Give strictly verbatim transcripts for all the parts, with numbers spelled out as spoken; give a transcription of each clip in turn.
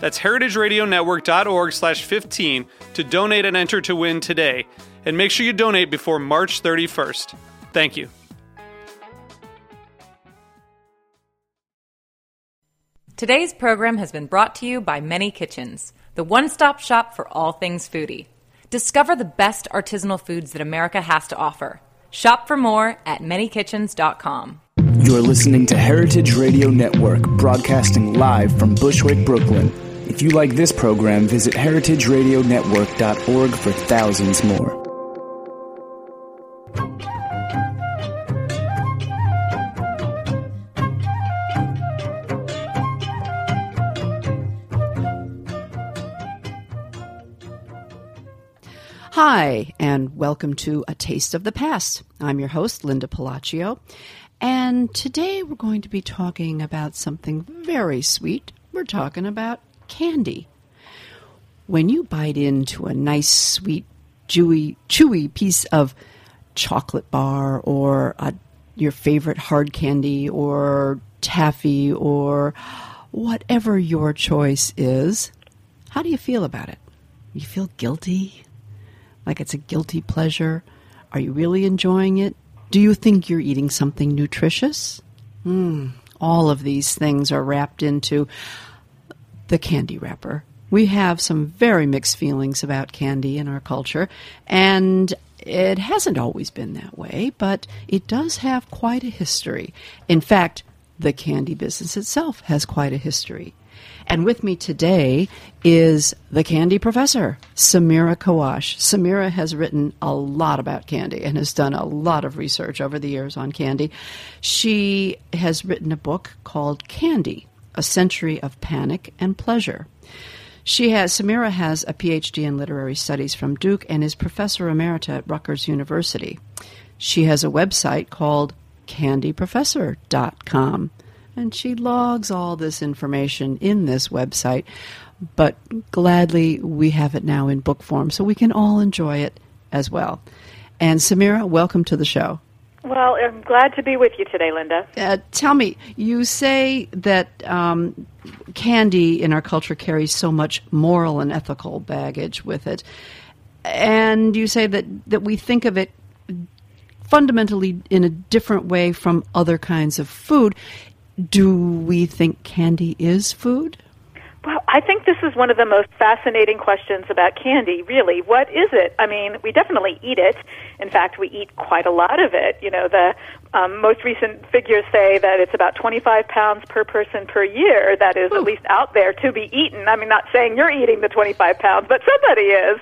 That's heritage radio network dot org slash fifteen to donate and enter to win today. And make sure you donate before March thirty-first. Thank you. Today's program has been brought to you by Many Kitchens, the one-stop shop for all things foodie. Discover the best artisanal foods that America has to offer. Shop for more at many kitchens dot com. You're listening to Heritage Radio Network, broadcasting live from Bushwick, Brooklyn. If you like this program, visit heritage radio network dot org for thousands more. Hi, and welcome to A Taste of the Past. I'm your host, Linda Pelaccio, and today we're going to be talking about something very sweet. We're talking about candy. When you bite into a nice, sweet, chewy, chewy piece of chocolate bar or a, your favorite hard candy or taffy or whatever your choice is, how do you feel about it? You feel guilty? Like it's a guilty pleasure? Are you really enjoying it? Do you think you're eating something nutritious? Mm, all of these things are wrapped into the candy wrapper. We have some very mixed feelings about candy in our culture, and it hasn't always been that way, but it does have quite a history. In fact, the candy business itself has quite a history. And with me today is the candy professor, Samira Kawash. Samira has written a lot about candy and has done a lot of research over the years on candy. She has written a book called Candy: A Century of Panic and Pleasure. She has Samira has a P H D in literary studies from Duke and is professor emerita at Rutgers University. She has a website called candy professor dot com. And she logs all this information in this website, but gladly we have it now in book form so we can all enjoy it as well. And Samira, welcome to the show. Well, I'm glad to be with you today, Linda. Uh, tell me, you say that um, candy in our culture carries so much moral and ethical baggage with it, and you say that, that we think of it fundamentally in a different way from other kinds of food. Do we think candy is food? Well, I think this is one of the most fascinating questions about candy, really. What is it? I mean, we definitely eat it. In fact, we eat quite a lot of it. You know, the um, most recent figures say that it's about twenty-five pounds per person per year that is Ooh. At least out there to be eaten. I mean, not saying you're eating the twenty-five pounds, but somebody is.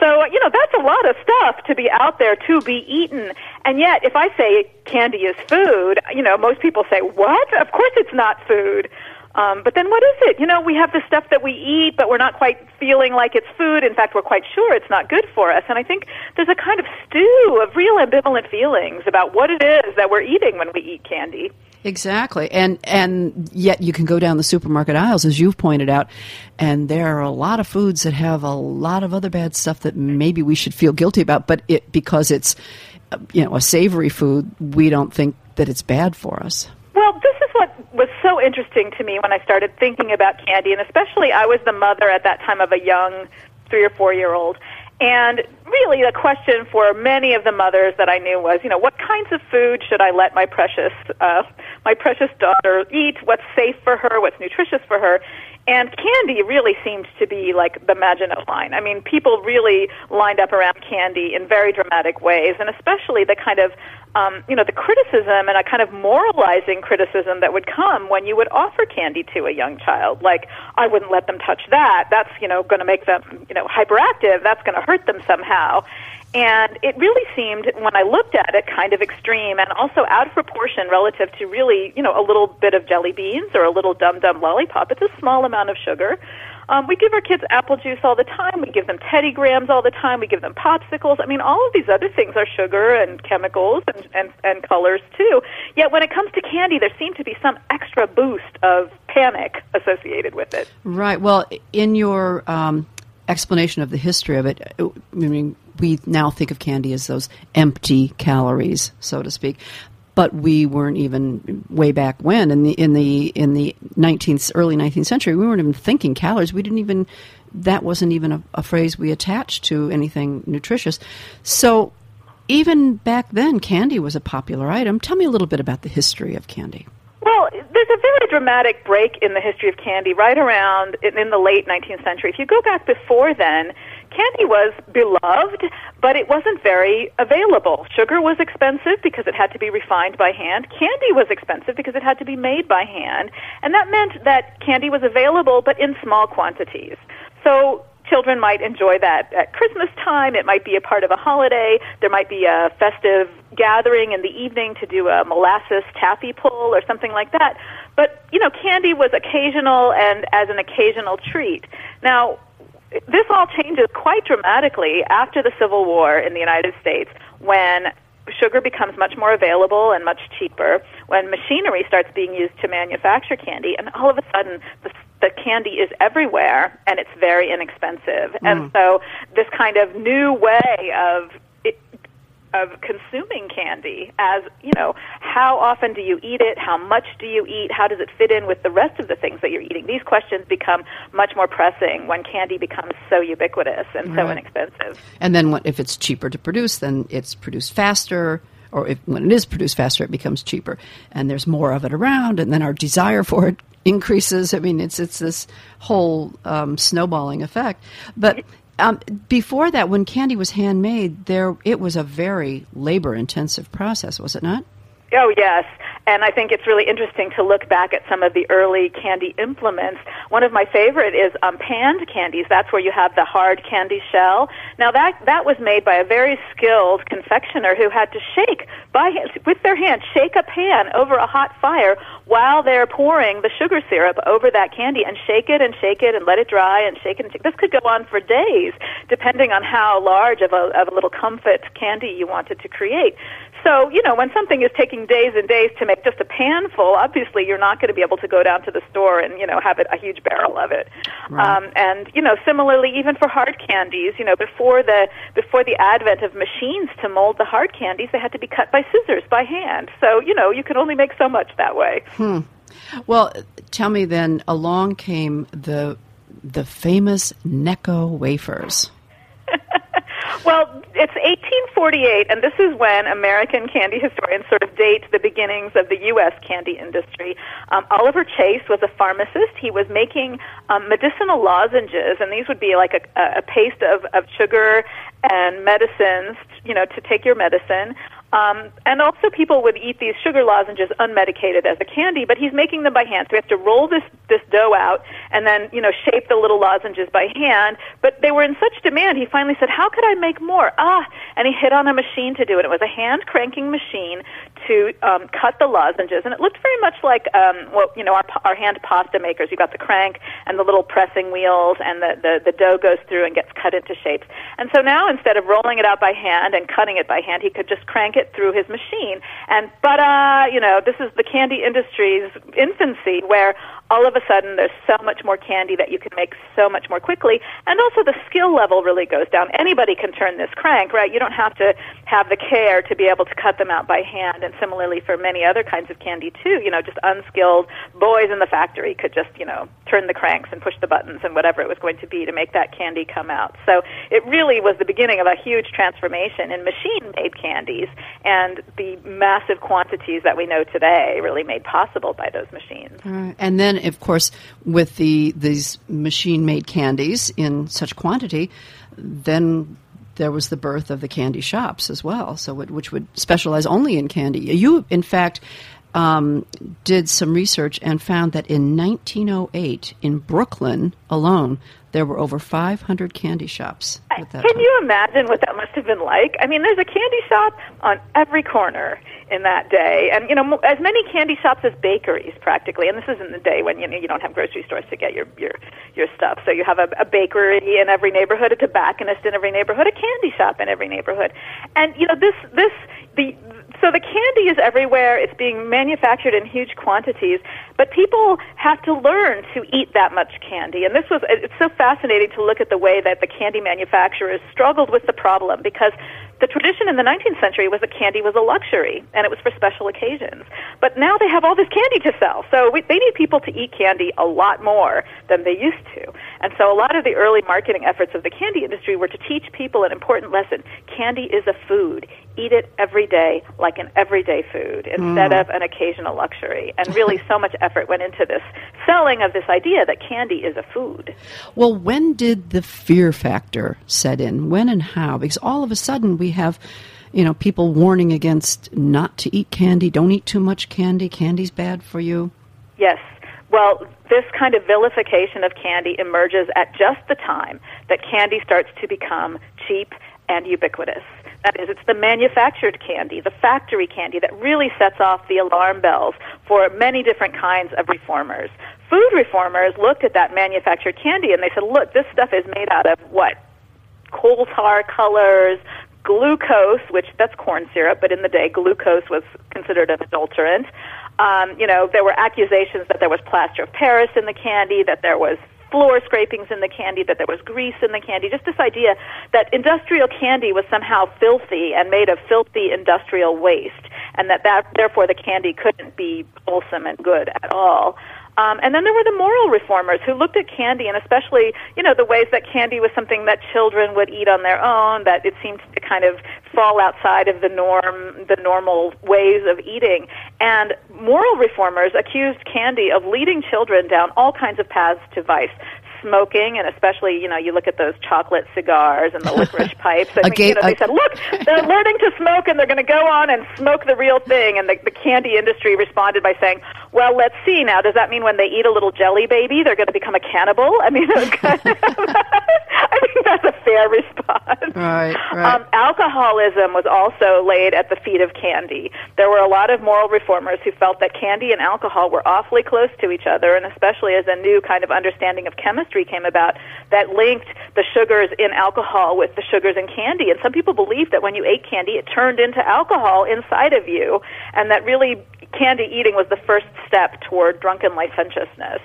So, you know, that's a lot of stuff to be out there to be eaten. And yet, if I say candy is food, you know, most people say, what? Of course it's not food. Um, but then what is it? You know, we have the stuff that we eat, but we're not quite feeling like it's food. In fact, we're quite sure it's not good for us. And I think there's a kind of stew of real ambivalent feelings about what it is that we're eating when we eat candy. Exactly. And and yet you can go down the supermarket aisles, as you've pointed out, and there are a lot of foods that have a lot of other bad stuff that maybe we should feel guilty about, but it because it's, you know, a savory food, we don't think that it's bad for us. Well, this is what was so interesting to me when I started thinking about candy, and especially I was the mother at that time of a young three- or four-year-old. And really the question for many of the mothers that I knew was, you know, what kinds of food should I let my precious uh, my precious daughter eat? What's safe for her? What's nutritious for her? And candy really seemed to be like the Maginot Line. I mean, people really lined up around candy in very dramatic ways, and especially the kind of, um, you know, the criticism and a kind of moralizing criticism that would come when you would offer candy to a young child. Like, I wouldn't let them touch that. That's, you know, going to make them, you know, hyperactive. That's going to hurt them somehow. And it really seemed, when I looked at it, kind of extreme and also out of proportion relative to really, you know, a little bit of jelly beans or a little dum-dum lollipop. It's a small amount of sugar. Um, we give our kids apple juice all the time. We give them Teddy Grahams all the time. We give them popsicles. I mean, all of these other things are sugar and chemicals and, and, and colors, too. Yet when it comes to candy, there seemed to be some extra boost of panic associated with it. Right. Well, in your um, explanation of the history of it, I mean, we now think of candy as those empty calories, so to speak, but we weren't even way back when in the in the in the nineteenth early nineteenth century. We weren't even thinking calories. We didn't even that wasn't even a, a phrase we attached to anything nutritious. So even back then, candy was a popular item. Tell me a little bit about the history of candy. Well, there's a very dramatic break in the history of candy right around in the late nineteenth century. If you go back before then, candy was beloved, but it wasn't very available. Sugar was expensive because it had to be refined by hand. Candy was expensive because it had to be made by hand. And that meant that candy was available, but in small quantities. So children might enjoy that at Christmas time. It might be a part of a holiday. There might be a festive gathering in the evening to do a molasses taffy pull or something like that. But, you know, candy was occasional and as an occasional treat. Now, this all changes quite dramatically after the Civil War in the United States, when sugar becomes much more available and much cheaper, when machinery starts being used to manufacture candy, and all of a sudden the, the candy is everywhere and it's very inexpensive. Mm. And so this kind of new way of it, of consuming candy as, you know, how often do you eat it? How much do you eat? How does it fit in with the rest of the things that you're eating? These questions become much more pressing when candy becomes so ubiquitous and right. so inexpensive. And then what, if it's cheaper to produce, then it's produced faster, or if, when it is produced faster, it becomes cheaper. And there's more of it around, and then our desire for it increases. I mean, it's it's this whole um, snowballing effect. But Um, before that, when candy was handmade, there it was a very labor-intensive process, was it not? Oh, yes. And I think it's really interesting to look back at some of the early candy implements. One of my favorite is um, panned candies. That's where you have the hard candy shell. Now, that that was made by a very skilled confectioner who had to shake, by with their hand, shake a pan over a hot fire while they're pouring the sugar syrup over that candy, and shake it and shake it and let it dry and shake it and shake. This could go on for days, depending on how large of a, of a little comfit candy you wanted to create. So, you know, when something is taking days and days to make just a pan full, obviously you're not going to be able to go down to the store and, you know, have it, a huge barrel of it. Right. Um, and, you know, similarly, even for hard candies, you know, before the before the advent of machines to mold the hard candies, they had to be cut by scissors, by hand. So, you know, you can only make so much that way. Hmm. Well, tell me then, along came the the famous Necco wafers. Well, it's eighteen forty-eight, and this is when American candy historians sort of date the beginnings of the U S candy industry. Um, Oliver Chase was a pharmacist. He was making um, medicinal lozenges, and these would be like a, a paste of, of sugar and medicines, you know, to take your medicine. Um, and also people would eat these sugar lozenges unmedicated as a candy, but he's making them by hand. So we have to roll this, this dough out and then, you know, shape the little lozenges by hand. But they were in such demand, he finally said, how could I make more? Ah, and he hit on a machine to do it. It was a hand-cranking machine to um, cut the lozenges. And it looked very much like, um, well, you know, our, our hand pasta makers. You've got the crank and the little pressing wheels, and the, the, the dough goes through and gets cut into shapes. And so now, instead of rolling it out by hand and cutting it by hand, he could just crank it through his machine. And but uh you know, this is the candy industry's infancy, where all of a sudden there's so much more candy that you can make so much more quickly, and also the skill level really goes down. Anybody can turn this crank, right? You don't have to have the care to be able to cut them out by hand. And similarly for many other kinds of candy too, you know, just unskilled boys in the factory could just, you know, turn the cranks and push the buttons and whatever it was going to be to make that candy come out. So it really was the beginning of a huge transformation in machine-made candies, and the massive quantities that we know today really made possible by those machines. All right. And then of course, with the these machine-made candies in such quantity, then there was the birth of the candy shops as well, so it, which would specialize only in candy. You, in fact, um, did some research and found that in nineteen oh eight, in Brooklyn alone, there were over five hundred candy shops. At that Can time. You imagine what that must have been like? I mean, there's a candy shop on every corner in that day, and you know, as many candy shops as bakeries, practically. And this is in the day when you know you don't have grocery stores to get your your, your stuff, so you have a, a bakery in every neighborhood, a tobacconist in every neighborhood, a candy shop in every neighborhood, and you know this this the so the candy is everywhere. It's being manufactured in huge quantities, but people have to learn to eat that much candy, and this was it's so fascinating to look at the way that the candy manufacturers struggled with the problem, because the tradition in the nineteenth century was that candy was a luxury, and it was for special occasions. But now they have all this candy to sell, so we, they need people to eat candy a lot more than they used to. And so a lot of the early marketing efforts of the candy industry were to teach people an important lesson. Candy is a food. Eat it every day like an everyday food instead mm. of an occasional luxury. And really so much effort went into this selling of this idea that candy is a food. Well, when did the fear factor set in? When and how? Because all of a sudden we have, you know, people warning against not to eat candy, don't eat too much candy, candy's bad for you. Yes. Well, this kind of vilification of candy emerges at just the time that candy starts to become cheap and ubiquitous. That is, it's the manufactured candy, the factory candy, that really sets off the alarm bells for many different kinds of reformers. Food reformers looked at that manufactured candy and they said, look, this stuff is made out of what? Coal tar colors, glucose, which that's corn syrup, but in the day glucose was considered an adulterant. Um, you know, there were accusations that there was plaster of Paris in the candy, that there was floor scrapings in the candy, that there was grease in the candy, just this idea that industrial candy was somehow filthy and made of filthy industrial waste, and that, that therefore the candy couldn't be wholesome and good at all. Um, and then there were the moral reformers who looked at candy, and especially, you know, the ways that candy was something that children would eat on their own, that it seemed to kind of fall outside of the norm, the normal ways of eating. And moral reformers accused candy of leading children down all kinds of paths to vice. Smoking, and especially, you know, you look at those chocolate cigars and the licorice pipes. I mean, ga- you know, they said, look, they're learning to smoke and they're going to go on and smoke the real thing. And the, the candy industry responded by saying, well, let's see now. Does that mean when they eat a little jelly baby, they're going to become a cannibal? I mean, kind of, I think that's a fair response. Right, right. Um, alcoholism was also laid at the feet of candy. There were a lot of moral reformers who felt that candy and alcohol were awfully close to each other, and especially as a new kind of understanding of chemistry came about that linked the sugars in alcohol with the sugars in candy. And some people believed that when you ate candy, it turned into alcohol inside of you, and that really candy eating was the first step toward drunken licentiousness.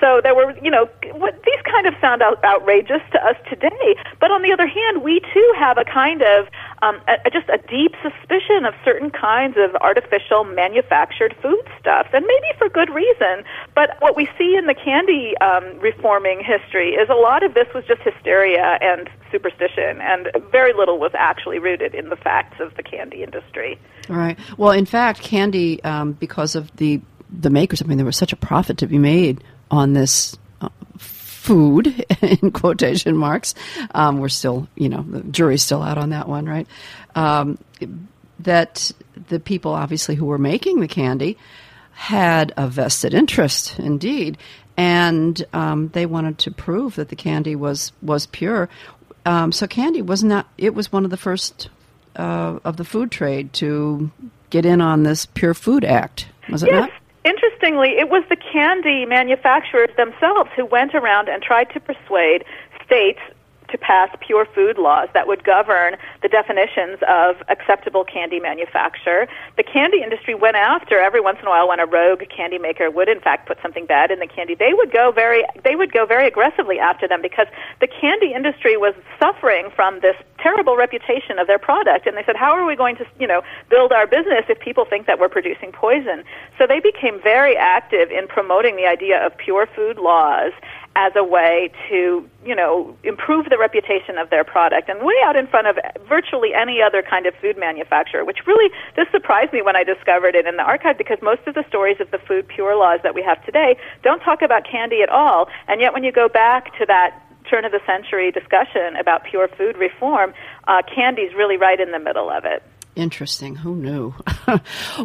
So there were, you know, what, these kind of sound out, outrageous to us today, but on the other hand, we too have a kind of, um, a, just a deep suspicion of certain kinds of artificial manufactured foodstuffs, and maybe for good reason, but what we see in the candy um, reforming history is a lot of this was just hysteria and superstition, and very little was actually rooted in the facts of the candy industry. Right. Well, in fact, candy, um, because of the the makers, I mean, there was such a profit to be made on this uh, food, in quotation marks. Um, we're still, you know, the jury's still out on that one, right? Um, that the people, obviously, who were making the candy had a vested interest, indeed, and um, they wanted to prove that the candy was, was pure. Um, so candy was not, it was one of the first uh, of the food trade to get in on this Pure Food Act, was it yes. not? Interestingly, it was the candy manufacturers themselves who went around and tried to persuade states to pass pure food laws that would govern the definitions of acceptable candy manufacture. The candy industry went after, every once in a while when a rogue candy maker would in fact put something bad in the candy, they would go very they would go very aggressively after them, because the candy industry was suffering from this terrible reputation of their product, and they said, how are we going to, you know, build our business if people think that we're producing poison? So they became very active in promoting the idea of pure food laws as a way to, you know, improve the reputation of their product, and way out in front of virtually any other kind of food manufacturer, which really, this surprised me when I discovered it in the archive, because most of the stories of the food pure laws that we have today don't talk about candy at all, and yet when you go back to that turn of the century discussion about pure food reform, uh, candy's really right in the middle of it. Interesting. Who knew?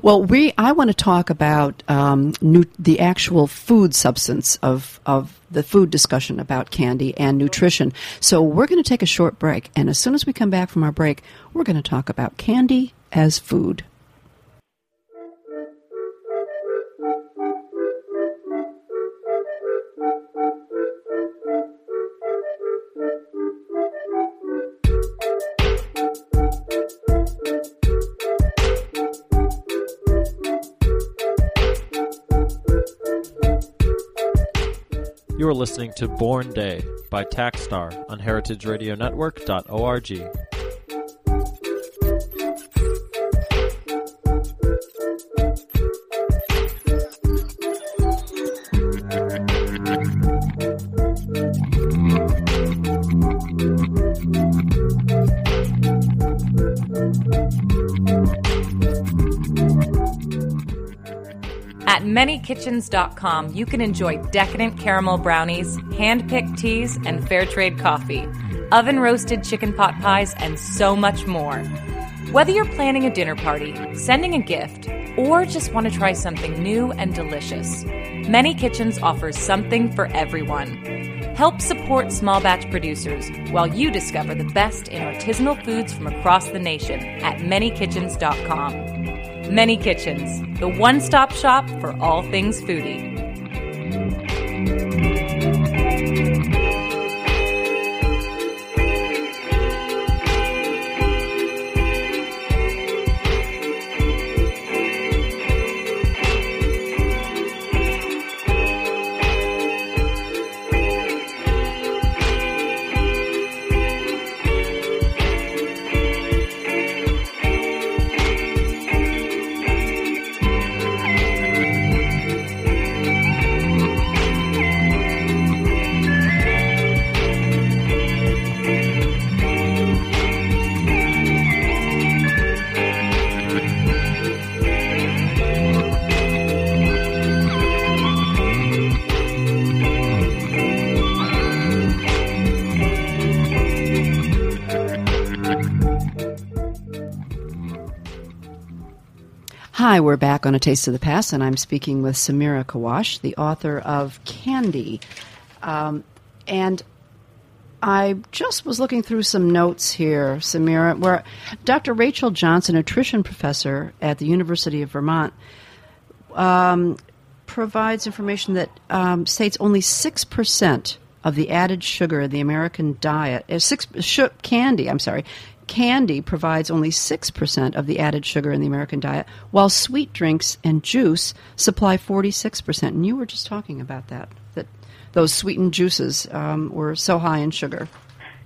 Well, we I want to talk about um, nu- the actual food substance of, of the food discussion about candy and nutrition. So we're going to take a short break, and as soon as we come back from our break, we're going to talk about candy as food. You are listening to Born Day by Taxstar on heritage radio network dot org. At many kitchens dot com, you can enjoy decadent caramel brownies, hand-picked teas, and fair trade coffee, oven-roasted chicken pot pies, and so much more. Whether you're planning a dinner party, sending a gift, or just want to try something new and delicious, Many Kitchens offers something for everyone. Help support small batch producers while you discover the best in artisanal foods from across the nation at many kitchens dot com. Many Kitchens, the one-stop shop for all things foodie. Hi, we're back on A Taste of the Past, and I'm speaking with Samira Kawash, the author of Candy. Um, and I just was looking through some notes here, Samira, where Doctor Rachel Johnson, nutrition professor at the University of Vermont, um, provides information that um, states only six percent of the added sugar in the American diet, uh, six, sh- candy, I'm sorry, Candy provides only six percent of the added sugar in the American diet, while sweet drinks and juice supply forty-six percent. And you were just talking about that, that those sweetened juices um, were so high in sugar.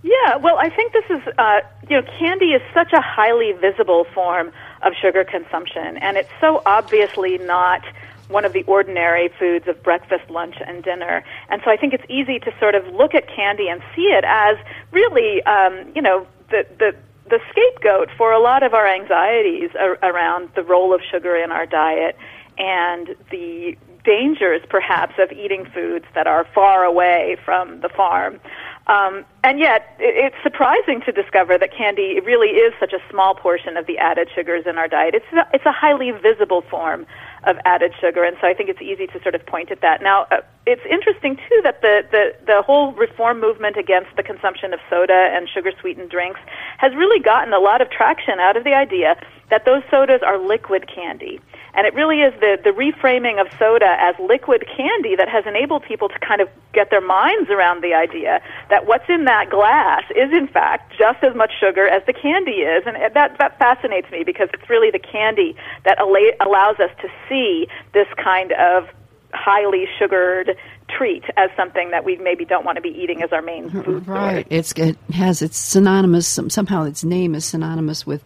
Yeah, well, I think this is, uh, you know, candy is such a highly visible form of sugar consumption, and it's so obviously not one of the ordinary foods of breakfast, lunch, and dinner. And so I think it's easy to sort of look at candy and see it as really, um, you know, the the the scapegoat for a lot of our anxieties ar- around the role of sugar in our diet and the dangers, perhaps, of eating foods that are far away from the farm. Um, and yet, it, it's surprising to discover that candy really is such a small portion of the added sugars in our diet. It's a, it's a highly visible form of added sugar, and so I think it's easy to sort of point at that. Now, uh, it's interesting, too, that the, the, the whole reform movement against the consumption of soda and sugar-sweetened drinks has really gotten a lot of traction out of the idea that those sodas are liquid candy. And it really is the, the reframing of soda as liquid candy that has enabled people to kind of get their minds around the idea that what's in that glass is, in fact, just as much sugar as the candy is. And that, that fascinates me because it's really the candy that ala- allows us to see this kind of highly sugared treat as something that we maybe don't want to be eating as our main food. Right. It's, it has its synonymous, somehow its name is synonymous with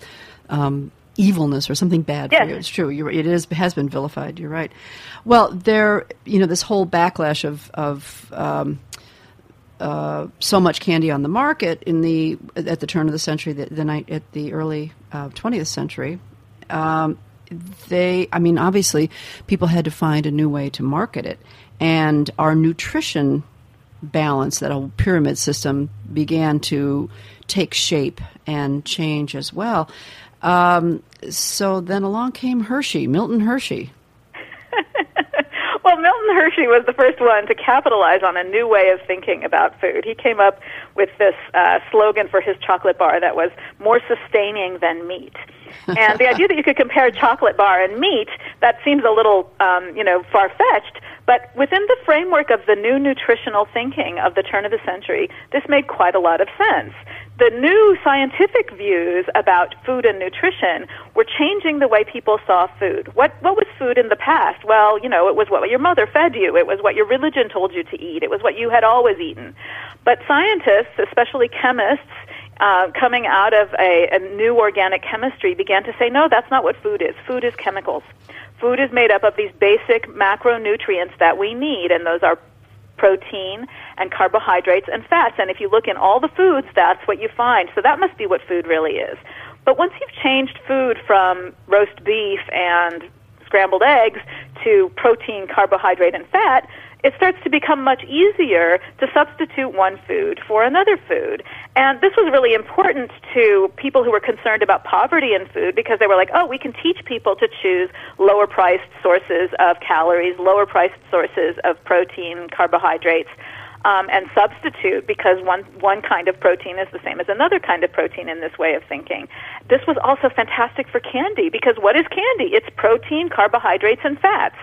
Um, evilness or something bad yes. for you. It's true. You're, it is has been vilified. You're right. Well, there, you know, this whole backlash of, of um, uh, so much candy on the market in the at the turn of the century, the, the night at the early uh, twentieth century. Um, they, I mean, obviously, people had to find a new way to market it, and our nutrition balance, that a pyramid system, began to take shape and change as well. Um, so then along came Hershey, Milton Hershey. Well, Milton Hershey was the first one to capitalize on a new way of thinking about food. He came up with this uh, slogan for his chocolate bar that was more sustaining than meat. And the idea that you could compare chocolate bar and meat, that seems a little, um, you know, far-fetched. But within the framework of the new nutritional thinking of the turn of the century, this made quite a lot of sense. The new scientific views about food and nutrition were changing the way people saw food. What what was food in the past? Well, you know, it was what your mother fed you. It was what your religion told you to eat. It was what you had always eaten. But scientists, especially chemists, Uh, coming out of a, a new organic chemistry, began to say, no, that's not what food is. Food is chemicals. Food is made up of these basic macronutrients that we need, and those are protein and carbohydrates and fats. And if you look in all the foods, that's what you find. So that must be what food really is. But once you've changed food from roast beef and scrambled eggs to protein, carbohydrate, and fat, it starts to become much easier to substitute one food for another food. And this was really important to people who were concerned about poverty in food, because they were like, oh, we can teach people to choose lower-priced sources of calories, lower-priced sources of protein, carbohydrates, um, and substitute, because one, one kind of protein is the same as another kind of protein in this way of thinking. This was also fantastic for candy, because what is candy? It's protein, carbohydrates, and fats,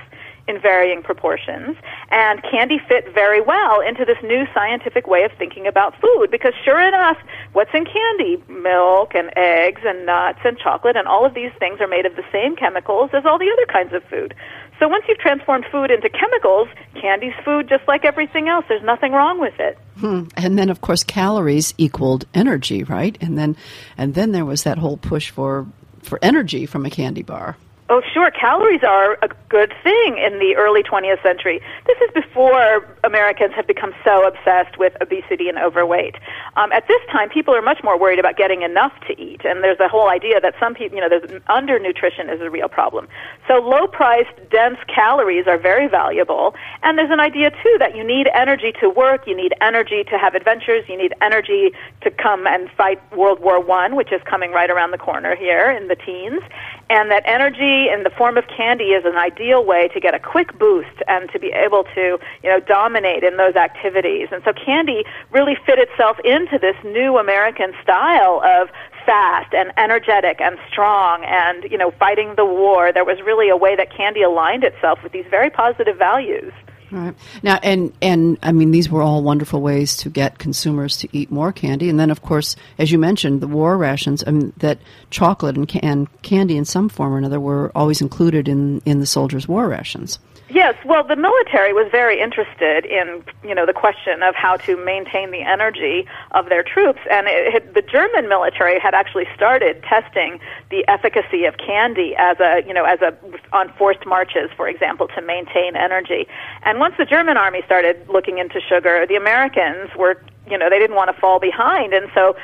in varying proportions, and candy fit very well into this new scientific way of thinking about food, because sure enough, what's in candy? Milk and eggs and nuts and chocolate, and all of these things are made of the same chemicals as all the other kinds of food. So once you've transformed food into chemicals, candy's food just like everything else. There's nothing wrong with it. Hmm. And then, of course, calories equaled energy, right? And then, and then there was that whole push for, for energy from a candy bar. Oh, sure. Calories are a good thing in the early twentieth century. This is before Americans have become so obsessed with obesity and overweight. Um, at this time, people are much more worried about getting enough to eat, and there's the whole idea that some people, you know, there's undernutrition is a real problem. So low-priced, dense calories are very valuable, and there's an idea, too, that you need energy to work, you need energy to have adventures, you need energy to come and fight World War One, which is coming right around the corner here in the teens, and that energy in the form of candy is an ideal way to get a quick boost and to be able to, you know, dominate in those activities. And so candy really fit itself into this new American style of fast and energetic and strong and, you know, fighting the war. There was really a way that candy aligned itself with these very positive values. All right. Now, and, and I mean, these were all wonderful ways to get consumers to eat more candy. And then, of course, as you mentioned, the war rations, I mean, that chocolate and, and candy in some form or another were always included in, in the soldiers' war rations. Yes, well, the military was very interested in, you know, the question of how to maintain the energy of their troops, and it had, the German military had actually started testing the efficacy of candy as a, you know, as a on forced marches, for example, to maintain energy. And once the German army started looking into sugar, the Americans were, you know, they didn't want to fall behind, and so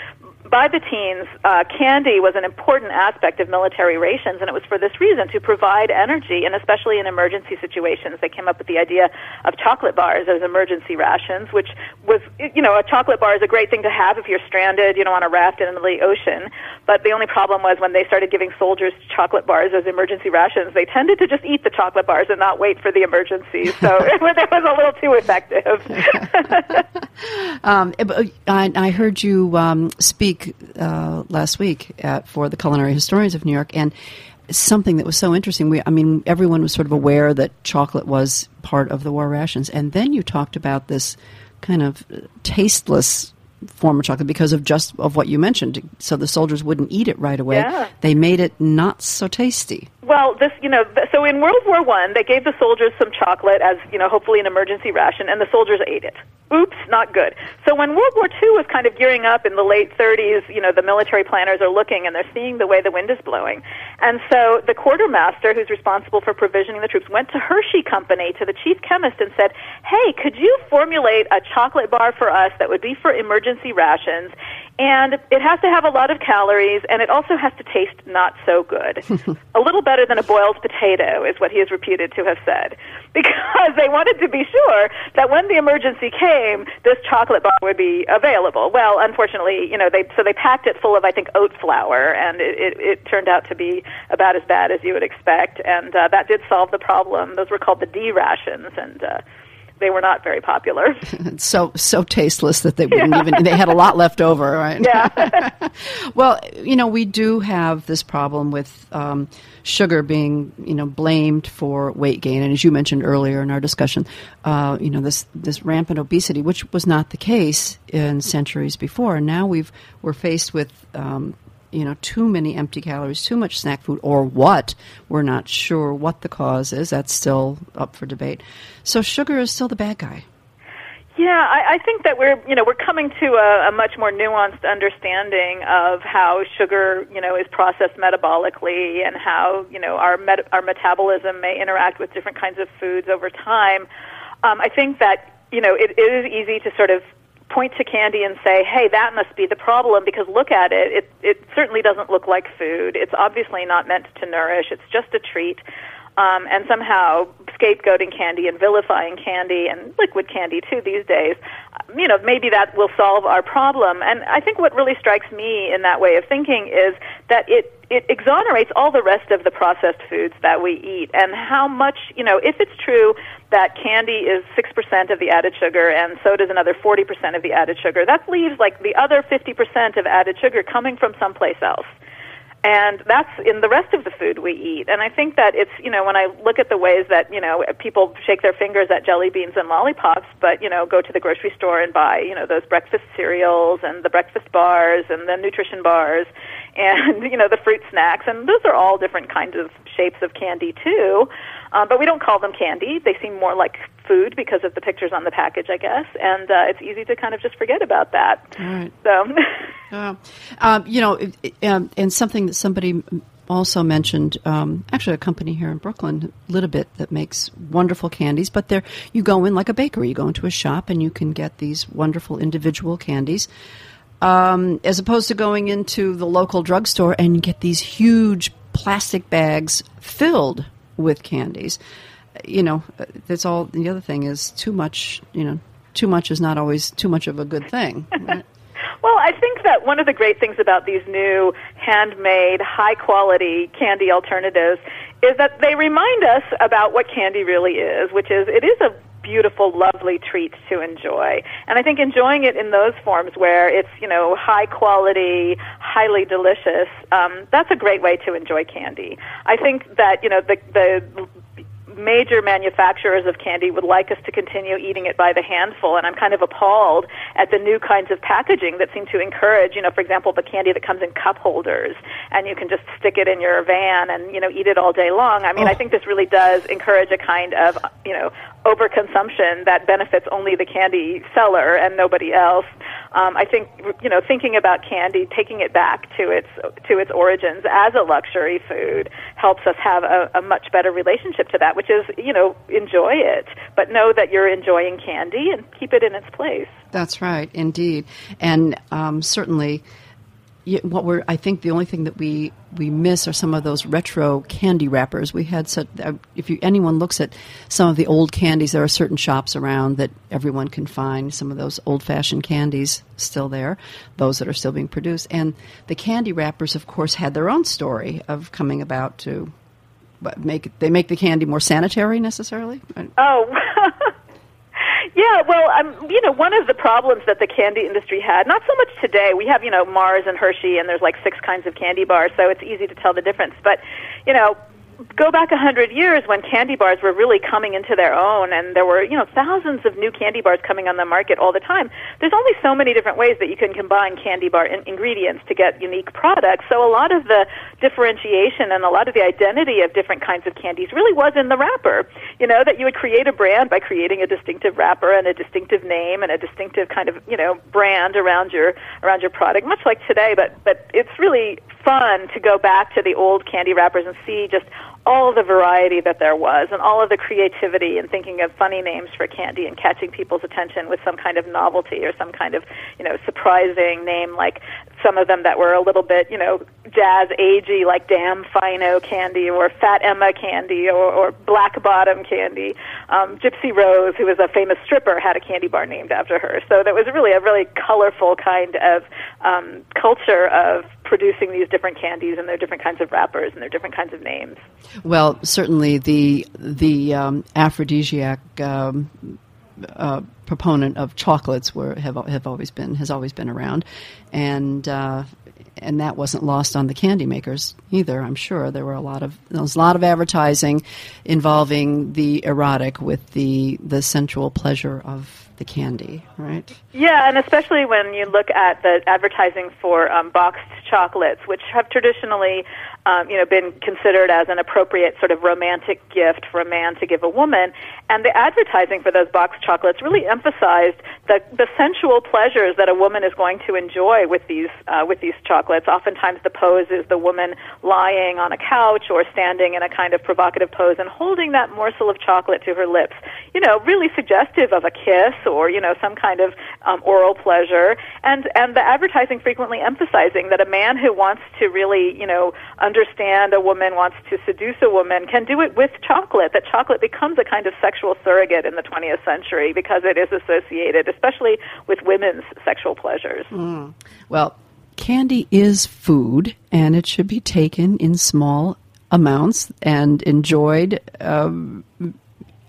by the teens, uh, candy was an important aspect of military rations, and it was for this reason, to provide energy, and especially in emergency situations. They came up with the idea of chocolate bars as emergency rations, which was, you know, a chocolate bar is a great thing to have if you're stranded, you know, on a raft in the ocean, but the only problem was when they started giving soldiers chocolate bars as emergency rations, they tended to just eat the chocolate bars and not wait for the emergency, so it was a little too effective. um, I, I heard you um, speak Uh, last week at, for the Culinary Historians of New York, and something that was so interesting. We, I mean, everyone was sort of aware that chocolate was part of the war rations, and then you talked about this kind of tasteless form of chocolate because of just of what you mentioned. So the soldiers wouldn't eat it right away. Yeah. They made it not so tasty. Well, this, you know, so in World War One, they gave the soldiers some chocolate as, you know, hopefully an emergency ration, and the soldiers ate it. Oops, not good. So when World War Two was kind of gearing up in the late thirties, you know, the military planners are looking and they're seeing the way the wind is blowing. And so the quartermaster, who's responsible for provisioning the troops, went to Hershey Company, to the chief chemist, and said, hey, could you formulate a chocolate bar for us that would be for emergency rations? And it has to have a lot of calories, and it also has to taste not so good. A little better than a boiled potato is what he is reputed to have said, because they wanted to be sure that when the emergency came, this chocolate bar would be available. Well, unfortunately, you know, they so they packed it full of, I think, oat flour, and it, it, it turned out to be about as bad as you would expect, and uh, that did solve the problem. Those were called the D rations, and uh they were not very popular. so so tasteless that they wouldn't yeah. even, they had a lot left over, right? Yeah. Well, you know, we do have this problem with um, sugar being, you know, blamed for weight gain. And as you mentioned earlier in our discussion, uh, you know, this this rampant obesity, which was not the case in centuries before. And now we've, we're faced with, um, you know, too many empty calories, too much snack food, or what? We're not sure what the cause is. That's still up for debate. So sugar is still the bad guy. Yeah, I, I think that we're, you know, we're coming to a, a much more nuanced understanding of how sugar, you know, is processed metabolically, and how, you know, our met- our metabolism may interact with different kinds of foods over time. Um, I think that, you know, it, it is easy to sort of point to candy and say, hey, that must be the problem, because look at it. It it certainly doesn't look like food. It's obviously not meant to nourish. It's just a treat. Um, and somehow scapegoating candy and vilifying candy, and liquid candy too these days, you know, maybe that will solve our problem. And I think what really strikes me in that way of thinking is that it, it exonerates all the rest of the processed foods that we eat. And how much, you know, if it's true that candy is six percent of the added sugar and soda is another forty percent of the added sugar, that leaves like the other fifty percent of added sugar coming from someplace else. And that's in the rest of the food we eat. And I think that it's, you know, when I look at the ways that, you know, people shake their fingers at jelly beans and lollipops, but, you know, go to the grocery store and buy, you know, those breakfast cereals and the breakfast bars and the nutrition bars and, you know, the fruit snacks. And those are all different kinds of shapes of candy, too. Um, but we don't call them candy. They seem more like food because of the pictures on the package, I guess. And uh, it's easy to kind of just forget about that. All right. So, uh, um, you know, it, it, um, and something that somebody also mentioned, um, actually a company here in Brooklyn, Little Bit, that makes wonderful candies. But they're, you go in like a bakery. You go into a shop and you can get these wonderful individual candies. Um, as opposed to going into the local drugstore and get these huge plastic bags filled with candies. You know, that's all. The other thing is too much, you know, too much is not always too much of a good thing. Right? Well, I think that one of the great things about these new handmade, high-quality candy alternatives is that they remind us about what candy really is, which is it is a beautiful, lovely treat to enjoy. And I think enjoying it in those forms where it's, you know, high quality, highly delicious, um, that's a great way to enjoy candy. I think that, you know, the, the major manufacturers of candy would like us to continue eating it by the handful, and I'm kind of appalled at the new kinds of packaging that seem to encourage, you know, for example, the candy that comes in cup holders, and you can just stick it in your van and, you know, eat it all day long. I mean, oh. I think this really does encourage a kind of, you know, overconsumption that benefits only the candy seller and nobody else. Um, I think, you know, thinking about candy, taking it back to its to its origins as a luxury food helps us have a, a much better relationship to that, which is, you know, enjoy it, but know that you're enjoying candy and keep it in its place. That's right, indeed. And um, certainly, what we're I think the only thing that we, we miss are some of those retro candy wrappers. We had such, uh, if you, anyone looks at some of the old candies, there are certain shops around that everyone can find some of those old-fashioned candies still there, those that are still being produced. And the candy wrappers, of course, had their own story of coming about to make they make the candy more sanitary necessarily. Oh. Yeah, well, um, you know, one of the problems that the candy industry had, not so much today, we have, you know, Mars and Hershey, and there's like six kinds of candy bars, so it's easy to tell the difference. But, you know, go back one hundred years when candy bars were really coming into their own, and there were, you know, thousands of new candy bars coming on the market all the time, there's only so many different ways that you can combine candy bar in- ingredients to get unique products. So a lot of the differentiation and a lot of the identity of different kinds of candies really was in the wrapper, you know, that you would create a brand by creating a distinctive wrapper and a distinctive name and a distinctive kind of, you know, brand around your around your product, much like today, but, but it's really fun to go back to the old candy wrappers and see just all the variety that there was and all of the creativity and thinking of funny names for candy and catching people's attention with some kind of novelty or some kind of, you know, surprising name, like some of them that were a little bit, you know, jazz agey, like Damn Fino Candy or Fat Emma Candy or, or Black Bottom Candy. Um, Gypsy Rose, who was a famous stripper, had a candy bar named after her. So that was really a really colorful kind of um, culture of producing these different candies and their different kinds of wrappers and their different kinds of names. Well, certainly the the um, aphrodisiac um, uh, proponent of chocolates were have have always been has always been around, and uh, and that wasn't lost on the candy makers either. I'm sure there were a lot of there was a lot of advertising involving the erotic with the the sensual pleasure of the candy, right? Yeah, and especially when you look at the advertising for um, boxed chocolates, which have traditionally, um, you know, been considered as an appropriate sort of romantic gift for a man to give a woman, and the advertising for those boxed chocolates really emphasized the the sensual pleasures that a woman is going to enjoy with these uh, with these chocolates. Oftentimes, the pose is the woman lying on a couch or standing in a kind of provocative pose and holding that morsel of chocolate to her lips. You know, really suggestive of a kiss, or, you know, some kind of um, oral pleasure, and and the advertising frequently emphasizing that a man who wants to really, you know, understand a woman, wants to seduce a woman, can do it with chocolate, that chocolate becomes a kind of sexual surrogate in the twentieth century because it is associated, especially with women's sexual pleasures. Mm. Well, candy is food, and it should be taken in small amounts and enjoyed um,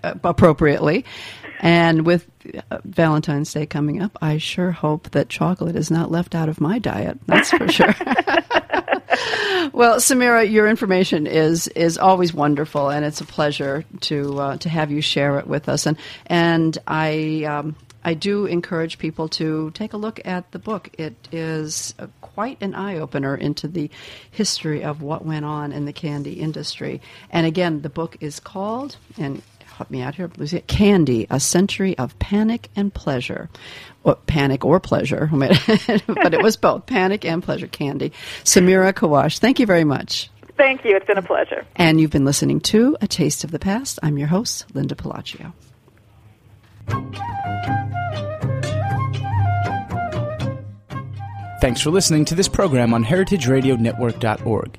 appropriately. And with Valentine's Day coming up, I sure hope that chocolate is not left out of my diet. That's for sure. Well, Samira, your information is is always wonderful, and it's a pleasure to uh, to have you share it with us. And and I um, I do encourage people to take a look at the book. It is a, quite an eye opener into the history of what went on in the candy industry. And again, the book is called, and help me out here, Lucy, Candy, A Century of Panic and Pleasure. Well, panic or pleasure, but it was both, panic and pleasure, candy. Samira Kawash, thank you very much. Thank you. It's been a pleasure. And you've been listening to A Taste of the Past. I'm your host, Linda Pelaccio. Thanks for listening to this program on heritage radio network dot org.